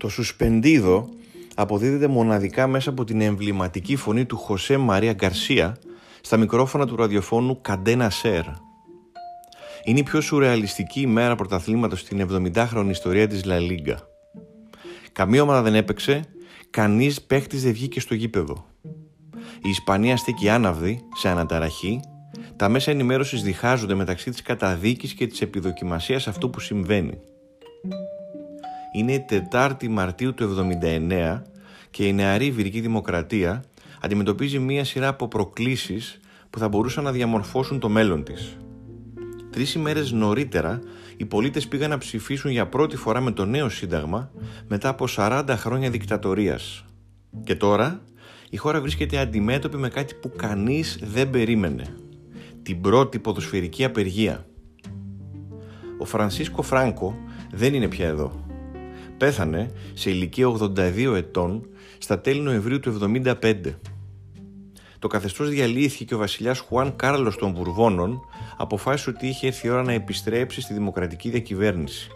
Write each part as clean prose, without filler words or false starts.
Το σουσπεντίδο αποδίδεται μοναδικά μέσα από την εμβληματική φωνή του Χωσέ Μαρία Γκαρσία στα μικρόφωνα του ραδιοφώνου Καντένα Σέρ. Είναι η πιο σουρεαλιστική ημέρα πρωταθλήματος στην 70χρονη ιστορία της Λα Λίγκα. Καμία ομάδα δεν έπαιξε, κανείς παίχτης δεν βγήκε στο γήπεδο. Η Ισπανία στέκει άναυδη, σε αναταραχή, τα μέσα ενημέρωσης διχάζονται μεταξύ της καταδίκης και της επιδοκιμασίας αυτού που συμβαίνει. Είναι η 4η Μαρτίου του 1979 και η νεαρή βυρική δημοκρατία αντιμετωπίζει μία σειρά από προκλήσεις που θα μπορούσαν να διαμορφώσουν το μέλλον της. 3 ημέρες νωρίτερα, οι πολίτες πήγαν να ψηφίσουν για πρώτη φορά με το νέο σύνταγμα μετά από 40 χρόνια δικτατορίας. Και τώρα, η χώρα βρίσκεται αντιμέτωπη με κάτι που κανείς δεν περίμενε. Την πρώτη ποδοσφαιρική απεργία. Ο Φρανσίσκο Φράνκο δεν είναι πια εδώ. Πέθανε σε ηλικία 82 ετών στα τέλη Νοεμβρίου του 1975. Το καθεστώς διαλύθηκε και ο βασιλιάς Χουάν Κάρλος των Βουρβόνων αποφάσισε ότι είχε έρθει η ώρα να επιστρέψει στη δημοκρατική διακυβέρνηση.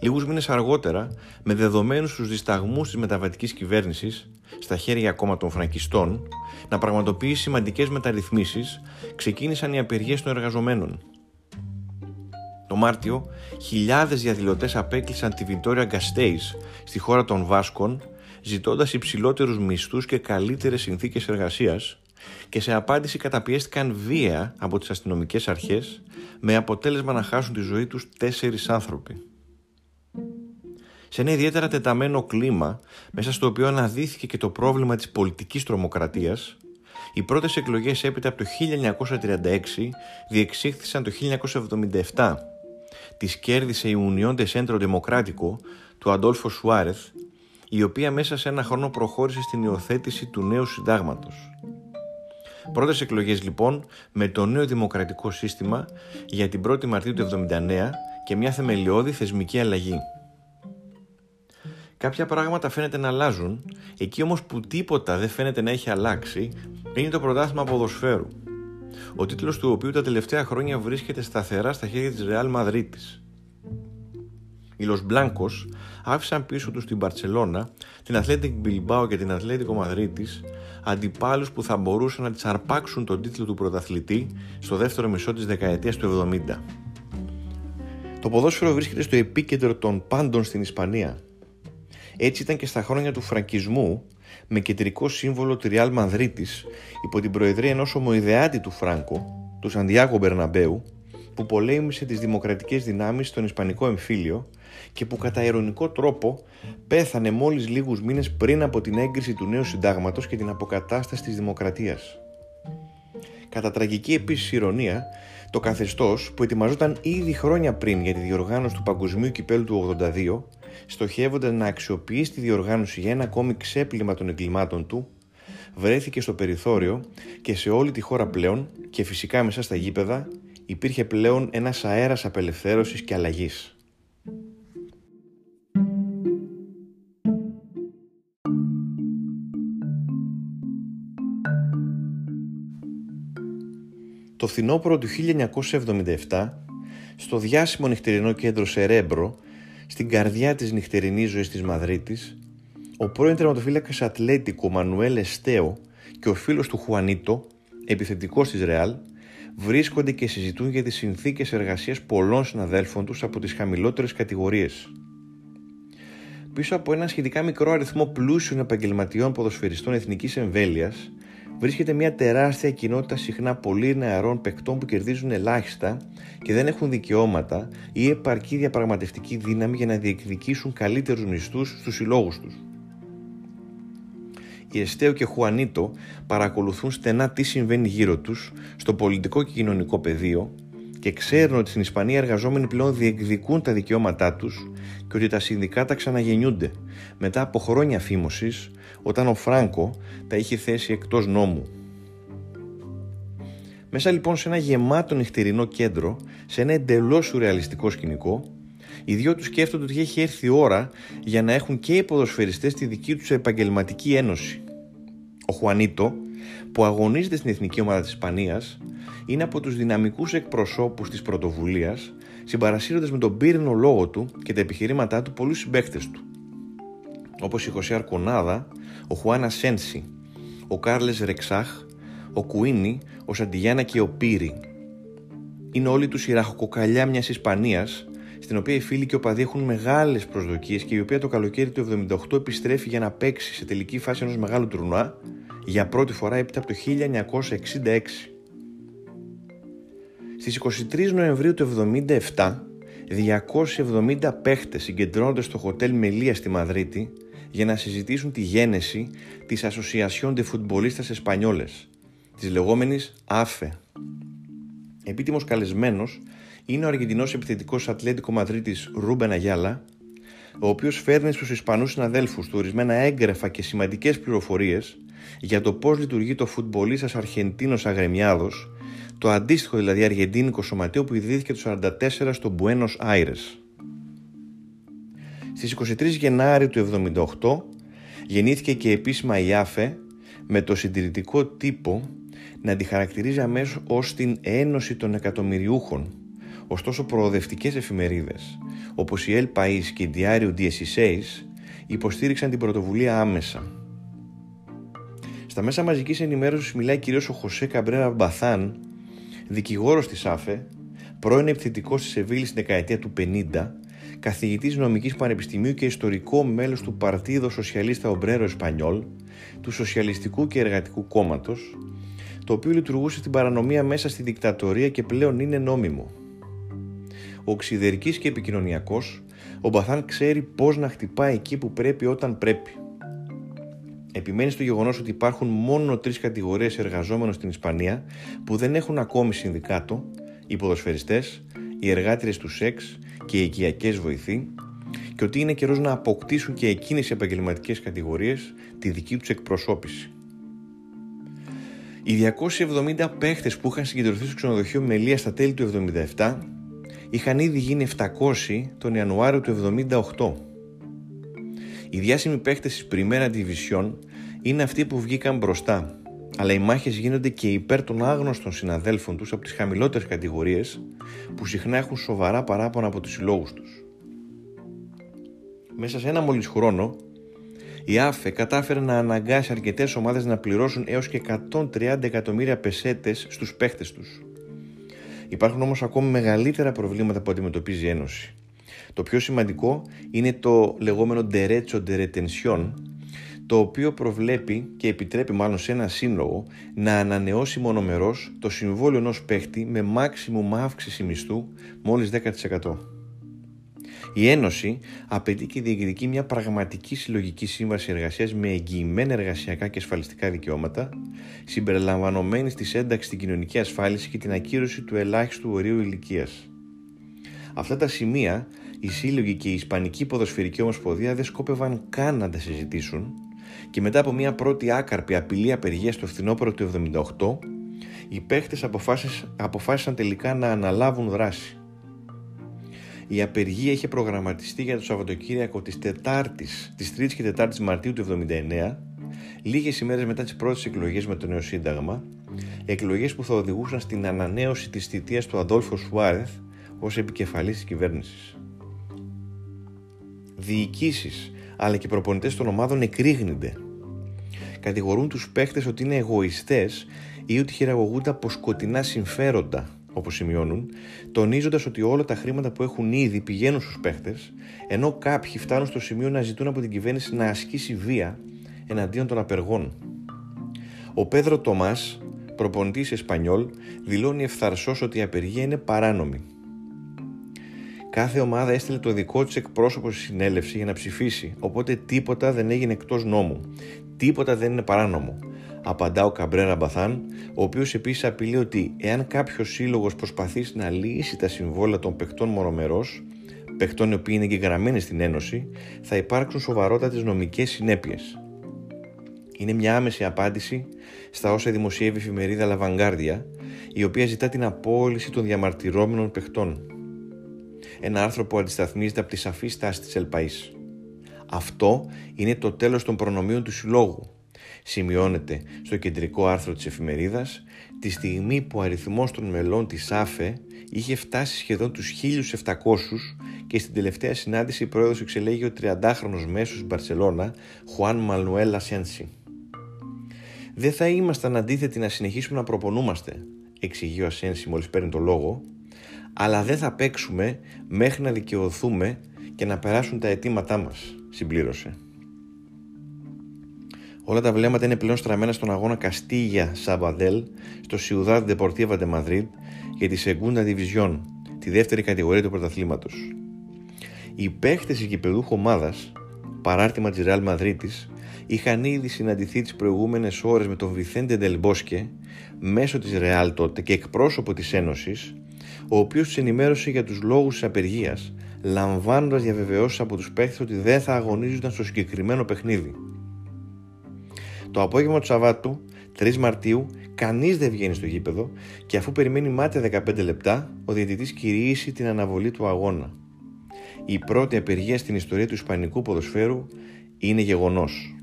Λίγους μήνες αργότερα, με δεδομένους τους δισταγμούς της μεταβατικής κυβέρνησης, στα χέρια ακόμα των φραγκιστών, να πραγματοποιεί σημαντικές μεταρρυθμίσεις, ξεκίνησαν οι απεργίες των εργαζομένων. Το Μάρτιο, χιλιάδες διαδηλωτές απέκλεισαν τη Βιντόρια Γκαστέι στη χώρα των Βάσκων, ζητώντας υψηλότερους μισθούς και καλύτερες συνθήκες εργασίας, και σε απάντηση καταπιέστηκαν βία από τις αστυνομικές αρχές, με αποτέλεσμα να χάσουν τη ζωή τους 4 άνθρωποι. Σε ένα ιδιαίτερα τεταμένο κλίμα, μέσα στο οποίο αναδύθηκε και το πρόβλημα της πολιτικής τρομοκρατίας, οι πρώτες εκλογές έπειτα από το 1936 διεξήχθησαν το 1977. Τις κέρδισε η Union de Centro του Αντόλφο Σουάρεθ, η οποία μέσα σε ένα χρόνο προχώρησε στην υιοθέτηση του νέου συντάγματος. Πρώτες εκλογές λοιπόν με το νέο δημοκρατικό σύστημα για την 1η Μαρτίου του 1979 και μια θεμελιώδη θεσμική αλλαγή. Κάποια πράγματα φαίνεται να αλλάζουν, εκεί όμως που τίποτα δεν φαίνεται να έχει αλλάξει είναι το πρωτάθλημα ποδοσφαίρου, ο τίτλος του οποίου τα τελευταία χρόνια βρίσκεται σταθερά στα χέρια της Ρεάλ Μαδρίτης. Οι Λος Μπλάνκος άφησαν πίσω τους την Μπαρτσελόνα, την Αθλέτικ Μπιλμπάο και την Ατλέτικο Μαδρίτης, αντιπάλους που θα μπορούσαν να τις αρπάξουν τον τίτλο του πρωταθλητή στο δεύτερο μισό της δεκαετίας του 70. Το ποδόσφαιρο βρίσκεται στο επίκεντρο των πάντων στην Ισπανία. Έτσι ήταν και στα χρόνια του φραγκισμού, με κεντρικό σύμβολο τη Ρεάλ Μαδρίτης υπό την προεδρία ενός ομοειδεάτη του Φράνκο, του Σαντιάκο Μπερναμπέου, που πολέμησε τις δημοκρατικές δυνάμεις στον Ισπανικό εμφύλιο και που κατά ειρωνικό τρόπο πέθανε μόλις λίγους μήνες πριν από την έγκριση του νέου συντάγματος και την αποκατάσταση της δημοκρατίας. Κατά τραγική επίσης ηρωνία, το καθεστώς που ετοιμαζόταν ήδη χρόνια πριν για τη διοργάνωση του Παγκοσμίου Κυπέλλου του 1982, στοχεύοντας να αξιοποιήσει τη διοργάνωση για ένα ακόμη ξέπλυμα των εγκλημάτων του, βρέθηκε στο περιθώριο και σε όλη τη χώρα πλέον και φυσικά μέσα στα γήπεδα υπήρχε πλέον ένας αέρας απελευθέρωσης και αλλαγής. Το φθινόπωρο του 1977, στο διάσημο νυχτερινό κέντρο Σερέμπρο, στην καρδιά της νυχτερινής ζωής της Μαδρίτης, ο πρώην τερματοφύλακας Ατλέτικο Μανουέλ Εστέο και ο φίλος του Χουανίτο, επιθετικός της Ρεάλ, βρίσκονται και συζητούν για τις συνθήκες εργασίας πολλών συναδέλφων τους από τις χαμηλότερες κατηγορίες. Πίσω από ένα σχετικά μικρό αριθμό πλούσιων επαγγελματιών ποδοσφαιριστών εθνικής εμβέλειας, βρίσκεται μια τεράστια κοινότητα συχνά πολύ νεαρών παικτών που κερδίζουν ελάχιστα και δεν έχουν δικαιώματα ή επαρκή διαπραγματευτική δύναμη για να διεκδικήσουν καλύτερους μισθούς στους συλλόγους τους. Οι Εστέο και Χουανίτο παρακολουθούν στενά τι συμβαίνει γύρω τους στο πολιτικό και κοινωνικό πεδίο και ξέρουν ότι στην Ισπανία οι εργαζόμενοι πλέον διεκδικούν τα δικαιώματά τους και ότι τα συνδικάτα ξαναγεννιούνται μετά από χρόνια φήμωσης, όταν ο Φράνκο τα είχε θέσει εκτός νόμου. Μέσα λοιπόν σε ένα γεμάτο νυχτερινό κέντρο, σε ένα εντελώς σουρεαλιστικό σκηνικό, οι δυο τους σκέφτονται ότι έχει έρθει η ώρα για να έχουν και οι ποδοσφαιριστές τη δική τους επαγγελματική ένωση. Ο Χουανίτο, που αγωνίζεται στην Εθνική Ομάδα της Ισπανίας, είναι από τους δυναμικούς εκπροσώπους της πρωτοβουλίας, συμπαρασύροντας με τον πύρινο λόγο του και τα επιχειρήματά του πολλούς συμπαίκτες του. όπως η Χωσέ Αρκονάδα, ο Χουάν Σένσι, ο Κάρλες Ρεξάχ, ο Κουίνι, ο Σαντιγιάνα και ο Πύρι. Είναι όλοι τους η ραχοκοκαλιά μιας Ισπανίας, στην οποία οι φίλοι και οπαδοί έχουν μεγάλες προσδοκίες και η οποία το καλοκαίρι του 1978 επιστρέφει για να παίξει σε τελική φάση ενός μεγάλου τουρνουά για πρώτη φορά έπειτα από το 1966. Στις 23 Νοεμβρίου του 1977, 270 παίχτες συγκεντρώνονται στο χοτέλ Μελία στη Μαδρίτη για να συζητήσουν τη γένεση της Asociación de Futbolistas Españoles, της λεγόμενης ΑΦΕ. Επίτιμος καλεσμένος είναι ο Αργεντινός επιθετικός Ατλέτικο Μαδρίτης Ρούμπεν Αγιάλα, ο οποίος φέρνει στους Ισπανούς συναδέλφους του ορισμένα έγγραφα και σημαντικές πληροφορίες για το πώς λειτουργεί το φουτμπολίστας Αρχεντίνο Αγρεμιάδο, το αντίστοιχο δηλαδή αργεντίνικο σωματείο που ιδρύθηκε το 1944 στο Μπουένος Άιρες. Στις 23 Γενάρη του 1978 γεννήθηκε και επίσημα η ΑΦΕ, με το συντηρητικό τύπο να τη χαρακτηρίζει αμέσως ως την Ένωση των Εκατομμυριούχων. Ωστόσο, προοδευτικές εφημερίδες όπως η El País και η Diario 16 υποστήριξαν την πρωτοβουλία άμεσα. Στα μέσα μαζικής ενημέρωσης μιλάει κυρίως ο Χωσέ Καμπρέρα Μπαθάν, δικηγόρος της ΑΦΕ, πρώην επιθετικός της Σεβίλη στην δεκαετία του 50, καθηγητής νομικής πανεπιστημίου και ιστορικό μέλος του Παρτίδο Σοσιαλίστα Ομπρέρο Εσπανιόλ, του Σοσιαλιστικού και Εργατικού Κόμματος, το οποίο λειτουργούσε στην παρανομία μέσα στη δικτατορία και πλέον είναι νόμιμο. Οξυδερκής και επικοινωνιακός, ο Μπαθάν ξέρει πώς να χτυπάει εκεί που πρέπει όταν πρέπει. Επιμένει στο γεγονός ότι υπάρχουν μόνο 3 κατηγορίες εργαζόμενων στην Ισπανία που δεν έχουν ακόμη συνδικάτο: οι ποδοσφαιριστές, οι εργάτηρες του σεξ και οι οικιακές βοηθοί, και ότι είναι καιρός να αποκτήσουν και εκείνες οι επαγγελματικές κατηγορίες τη δική τους εκπροσώπηση. Οι 270 παίχτες που είχαν συγκεντρωθεί στο ξενοδοχείο Μελία στα τέλη του 1977 είχαν ήδη γίνει 700 τον Ιανουάριο του 1978. Οι διάσημοι παίχτες της Πριμέρα Division είναι αυτοί που βγήκαν μπροστά, αλλά οι μάχες γίνονται και υπέρ των άγνωστων συναδέλφων τους από τις χαμηλότερες κατηγορίες, που συχνά έχουν σοβαρά παράπονα από τους συλλόγους τους. Μέσα σε ένα μόλις χρόνο, η ΑΦΕ κατάφερε να αναγκάσει αρκετές ομάδες να πληρώσουν έως και 130 εκατομμύρια πεσέτες στους παίχτες τους. Υπάρχουν όμως ακόμη μεγαλύτερα προβλήματα που αντιμετωπίζει η Ένωση. Το πιο σημαντικό είναι το λεγόμενο derecho de retención, το οποίο προβλέπει και επιτρέπει μάλλον σε ένα σύλλογο να ανανεώσει μονομερώς το συμβόλαιο ενός παίχτη με μάξιμουμ αύξηση μισθού μόλις 10%. Η Ένωση απαιτεί και διεκδικεί μια πραγματική συλλογική σύμβαση εργασίας με εγγυημένα εργασιακά και ασφαλιστικά δικαιώματα, συμπεριλαμβανομένης της ένταξης στην κοινωνική ασφάλιση και την ακύρωση του ελάχιστου ορίου ηλικίας. Αυτά τα σημεία οι σύλλογοι και η Ισπανική Ποδοσφαιρική Ομοσπονδία δεν σκόπευαν καν να τα συζητήσουν, και μετά από μια πρώτη άκαρπη απειλή απεργίας το φθινόπωρο του 1978, οι παίχτες αποφάσισαν τελικά να αναλάβουν δράση. Η απεργία είχε προγραμματιστεί για το Σαββατοκύριακο της 3ης και 4ης Μαρτίου του 1979, λίγες ημέρες μετά τις πρώτες εκλογές με το νέο Σύνταγμα, εκλογές που θα οδηγούσαν στην ανανέωση της θητείας του Αντόλφο Σουάρεθ ως επικεφαλής της κυβέρνησης. Διοικήσεις αλλά και προπονητές των ομάδων εκρήγνυνται. Κατηγορούν τους παίχτες ότι είναι εγωιστές ή ότι χειραγωγούνται από σκοτεινά συμφέροντα, όπως σημειώνουν, τονίζοντας ότι όλα τα χρήματα που έχουν ήδη πηγαίνουν στους παίχτες, ενώ κάποιοι φτάνουν στο σημείο να ζητούν από την κυβέρνηση να ασκήσει βία εναντίον των απεργών. Ο Πέδρο Τομάς, προπονητής Εσπανιόλ, δηλώνει ευθαρσώς ότι η απεργία είναι παράνομη. Κάθε ομάδα έστειλε το δικό της εκπρόσωπο στη συνέλευση για να ψηφίσει, οπότε τίποτα δεν έγινε εκτός νόμου. Τίποτα δεν είναι παράνομο, απαντά ο Καμπρέρα Μπαθάν, ο οποίος επίσης απειλεί ότι εάν κάποιος σύλλογος προσπαθήσει να λύσει τα συμβόλαια των παικτών μονομερώς, παικτών οι οποίοι είναι εγγεγραμμένοι στην Ένωση, θα υπάρξουν σοβαρότατες νομικές συνέπειες. Είναι μια άμεση απάντηση στα όσα δημοσιεύει η εφημερίδα La Vanguardia, η οποία ζητά την απόλυση των διαμαρτυρώμενων παικτών. Ένα άρθρο που αντισταθμίζεται από τη σαφή στάση της El País. Αυτό είναι το τέλος των προνομίων του συλλόγου, σημειώνεται στο κεντρικό άρθρο της εφημερίδας, τη στιγμή που ο αριθμός των μελών της ΑΦΕ είχε φτάσει σχεδόν τους 1.700 και στην τελευταία συνάντηση η πρόεδρος εξελέγει ο 30χρονος μέσος Μπαρτσελόνα, Χουάν Μανουέλ Σένσι. «Δεν θα ήμασταν αντίθετοι να συνεχίσουμε να προπονούμαστε», εξηγεί ο Σένσι μόλις παίρνει το λόγο, «αλλά δεν θα παίξουμε μέχρι να δικαιωθούμε και να περάσουν τα αιτήματά μας», συμπλήρωσε. Όλα τα βλέμματα είναι πλέον στραμμένα στον αγώνα Καστίγια Σαμπαντέλ στο Σιουδάδ Δεπορτίβα δε Μαδρίτ για τη Σεγκούντα Διβιζιόν, τη δεύτερη κατηγορία του πρωταθλήματος. Οι παίχτες της γηπεδούχου ομάδας, παράρτημα της Ρεάλ Μαδρίτης, είχαν ήδη συναντηθεί τις προηγούμενες ώρες με τον Βιθέντε Ντελμπόσκε, μέσω της Ρεάλ τότε και εκπρόσωπο της Ένωσης, ο οποίος τους ενημέρωσε για τους λόγους της απεργίας, λαμβάνοντας διαβεβαιώσεις από τους παίχτες ότι δεν θα αγωνίζονταν στο συγκεκριμένο παιχνίδι. Το απόγευμα του Σαββάτου, 3 Μαρτίου, κανείς δεν βγαίνει στο γήπεδο και αφού περιμένει μάταια 15 λεπτά, ο διαιτητής κηρύσσει την αναβολή του αγώνα. Η πρώτη απεργία στην ιστορία του ισπανικού ποδοσφαίρου είναι γεγονός.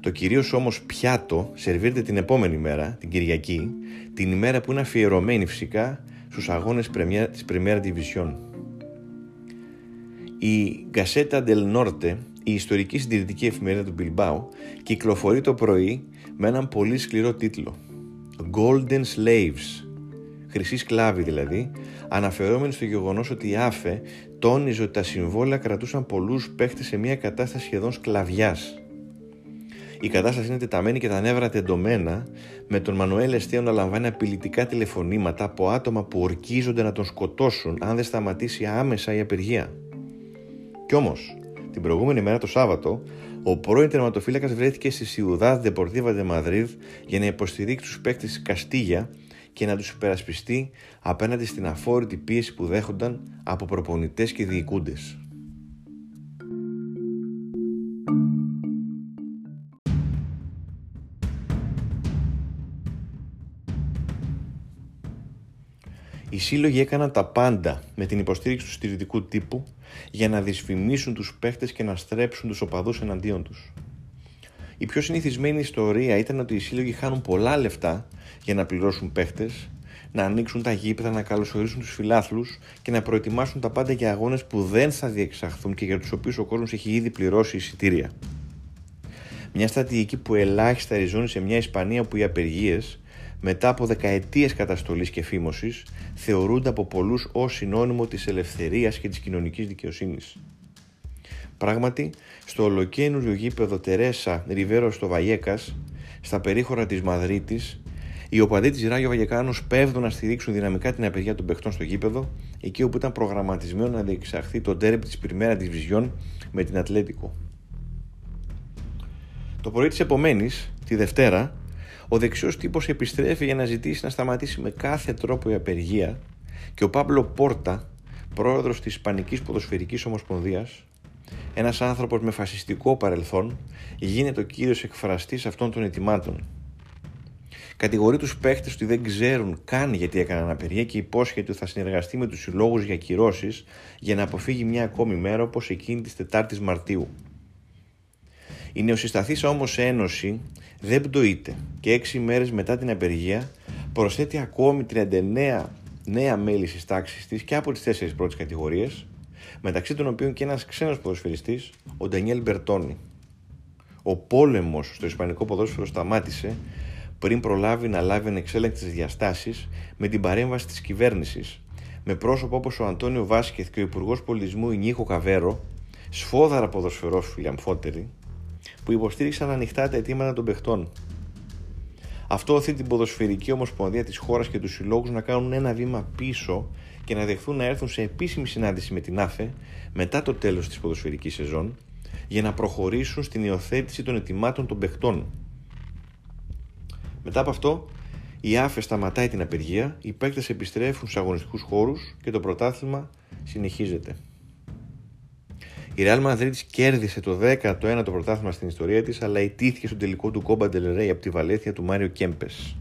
Το κυρίως όμως πιάτο σερβίρεται την επόμενη μέρα, την Κυριακή, την ημέρα που είναι αφιερωμένη φυσικά στους αγώνες της Πρεμιέρα Division. Η Gaceta del Norte, η ιστορική συντηρητική εφημερίδα του Μπιλμπάου, κυκλοφορεί το πρωί με έναν πολύ σκληρό τίτλο. Golden Slaves, χρυσή σκλάβη δηλαδή, αναφερόμενοι στο γεγονός ότι η ΑΦΕ τόνιζε ότι τα συμβόλαια κρατούσαν πολλούς παίχτες σε μια κατάσταση σχεδόν σκλαβιάς. Η κατάσταση είναι τεταμένη και τα νεύρα τεντωμένα, με τον Μανουέλ Εστέο να λαμβάνει απειλητικά τηλεφωνήματα από άτομα που ορκίζονται να τον σκοτώσουν αν δεν σταματήσει άμεσα η απεργία. Κι όμως, την προηγούμενη μέρα, το Σάββατο, ο πρώην τερματοφύλακας βρέθηκε στη Σιουδάδ Δεπορτίβα δε Μαδρίτ για να υποστηρίξει τους παίκτες της Καστίγια και να τους υπερασπιστεί απέναντι στην αφόρητη πίεση που δέχονταν από προπονητές και διοικούντες. Οι σύλλογοι έκαναν τα πάντα με την υποστήριξη του στηρητικού τύπου για να δυσφημίσουν τους παίχτες και να στρέψουν τους οπαδούς εναντίον τους. Η πιο συνηθισμένη ιστορία ήταν ότι οι σύλλογοι χάνουν πολλά λεφτά για να πληρώσουν παίχτες, να ανοίξουν τα γήπεδα, να καλωσορίσουν τους φιλάθλους και να προετοιμάσουν τα πάντα για αγώνες που δεν θα διεξαχθούν και για τους οποίους ο κόσμος έχει ήδη πληρώσει εισιτήρια. Μια στρατηγική που ελάχιστα ριζώνει σε μια Ισπανία που οι απεργίες, μετά από δεκαετίες καταστολής και φήμωσης, θεωρούνται από πολλούς ως συνώνυμο της ελευθερίας και της κοινωνικής δικαιοσύνης. Πράγματι, στο ολοκαίνουριο γήπεδο Τερέσα Ριβέρο στο Βαγιέκας, στα περίχωρα της Μαδρίτης, οι οπαδοί της Ράγιο Βαγεκάνος πέφτουν να στηρίξουν δυναμικά την απεργία των παιχτών στο γήπεδο, εκεί όπου ήταν προγραμματισμένο να διεξαχθεί το ντέρμπι της Πριμέρα Ντιβιζιόν με την Ατλέτικο. Το πρωί της επομένης, τη Δευτέρα, ο δεξιός τύπος επιστρέφει για να ζητήσει να σταματήσει με κάθε τρόπο η απεργία και ο Πάμπλο Πόρτα, πρόεδρος της Ισπανικής Ποδοσφαιρικής Ομοσπονδίας, ένας άνθρωπος με φασιστικό παρελθόν, γίνεται ο κύριος εκφραστής αυτών των αιτημάτων. Κατηγορεί τους παίχτες ότι δεν ξέρουν καν γιατί έκαναν απεργία και υπόσχεται ότι θα συνεργαστεί με τους συλλόγους για κυρώσεις για να αποφύγει μια ακόμη μέρα όπως εκείνη της 4ης Μαρτίου. Η νεοσυσταθής όμως ένωση δεν πτωείται και 6 μέρες μετά την απεργία προσθέτει ακόμη 39 νέα μέλη στις τάξεις της και από τις 4 πρώτες κατηγορίες, μεταξύ των οποίων και ένας ξένος ποδοσφαιριστής, ο Ντανιέλ Μπερτόνι. Ο πόλεμος στο ισπανικό ποδόσφαιρο σταμάτησε πριν προλάβει να λάβει ανεξέλεγκτες διαστάσεις με την παρέμβαση της κυβέρνησης, με πρόσωπο όπως ο Αντώνιο Βάσκεθ και ο Υπουργός Πολιτισμού Ινίχο Καβέρο, σφόδαρα ποδοσφαιρόφιλοι αμφότεροι, που υποστήριξαν ανοιχτά τα αιτήματα των παιχτών. Αυτό οθεί την ποδοσφαιρική ομοσπονδία της χώρας και τους συλλόγους να κάνουν ένα βήμα πίσω και να δεχθούν να έρθουν σε επίσημη συνάντηση με την ΑΦΕ μετά το τέλος της ποδοσφαιρικής σεζόν για να προχωρήσουν στην υιοθέτηση των αιτημάτων των παιχτών. Μετά από αυτό, η ΑΦΕ σταματάει την απεργία, οι παίκτες επιστρέφουν στους αγωνιστικούς χώρους και το πρωτάθλημα συνεχίζεται. Η Ρεάλ Μαδρίτης κέρδισε το 19ο πρωτάθλημα στην ιστορία της, αλλά ιτήθηκε στον τελικό του Κόμπα ντελ Ρέι από τη Βαλένθια του Μάριο Κέμπες.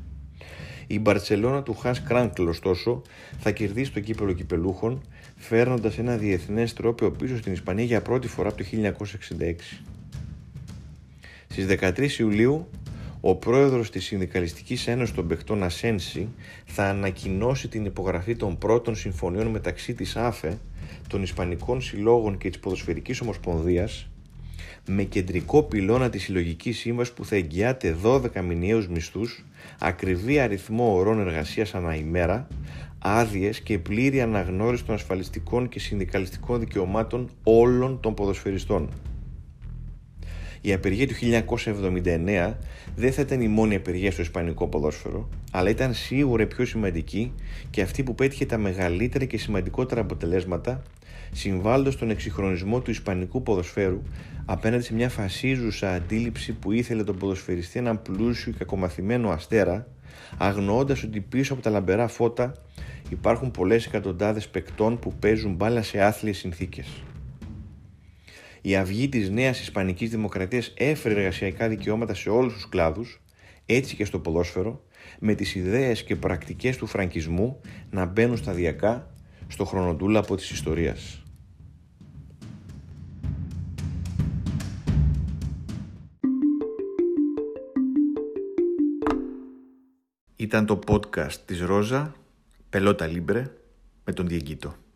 Η Μπαρτσελόνα του Χανς Κράνκλ, ωστόσο, θα κερδίσει το κύπελλο κυπελούχων, φέρνοντας ένα διεθνές τρόπαιο πίσω στην Ισπανία για πρώτη φορά από το 1966. Στις 13 Ιουλίου, ο πρόεδρος της Συνδικαλιστικής Ένωσης των Παιχτών Ασένση θα ανακοινώσει την υπογραφή των πρώτων συμφωνιών μεταξύ της ΑΦΕ, των Ισπανικών Συλλόγων και της Ποδοσφαιρικής Ομοσπονδίας, με κεντρικό πυλώνα τη συλλογική σύμβαση που θα εγγυάται 12 μηνιαίους μισθούς, ακριβή αριθμό ωρών εργασίας ανά ημέρα, άδειες και πλήρη αναγνώριση των ασφαλιστικών και συνδικαλιστικών δικαιωμάτων όλων των ποδοσφαιριστών. Η απεργία του 1979 δεν θα ήταν η μόνη απεργία στο ισπανικό ποδόσφαιρο, αλλά ήταν σίγουρα η πιο σημαντική και αυτή που πέτυχε τα μεγαλύτερα και σημαντικότερα αποτελέσματα, συμβάλλοντας στον εξυγχρονισμό του ισπανικού ποδοσφαίρου απέναντι σε μια φασίζουσα αντίληψη που ήθελε τον ποδοσφαιριστή έναν πλούσιο και κακομαθημένο αστέρα, αγνοώντας ότι πίσω από τα λαμπερά φώτα υπάρχουν πολλές εκατοντάδες παικτών που παίζουν μπάλα σε άθλιες συνθήκες. Η αυγή της νέας ισπανικής δημοκρατίας έφερε εργασιακά δικαιώματα σε όλους τους κλάδους, έτσι και στο ποδόσφαιρο, με τις ιδέες και πρακτικές του φραγκισμού να μπαίνουν σταδιακά στο χρονοτούλαπο της ιστορίας. Ήταν το podcast της Ρόζα, Πελότα Λίμπρε, με τον Διεγκύτο.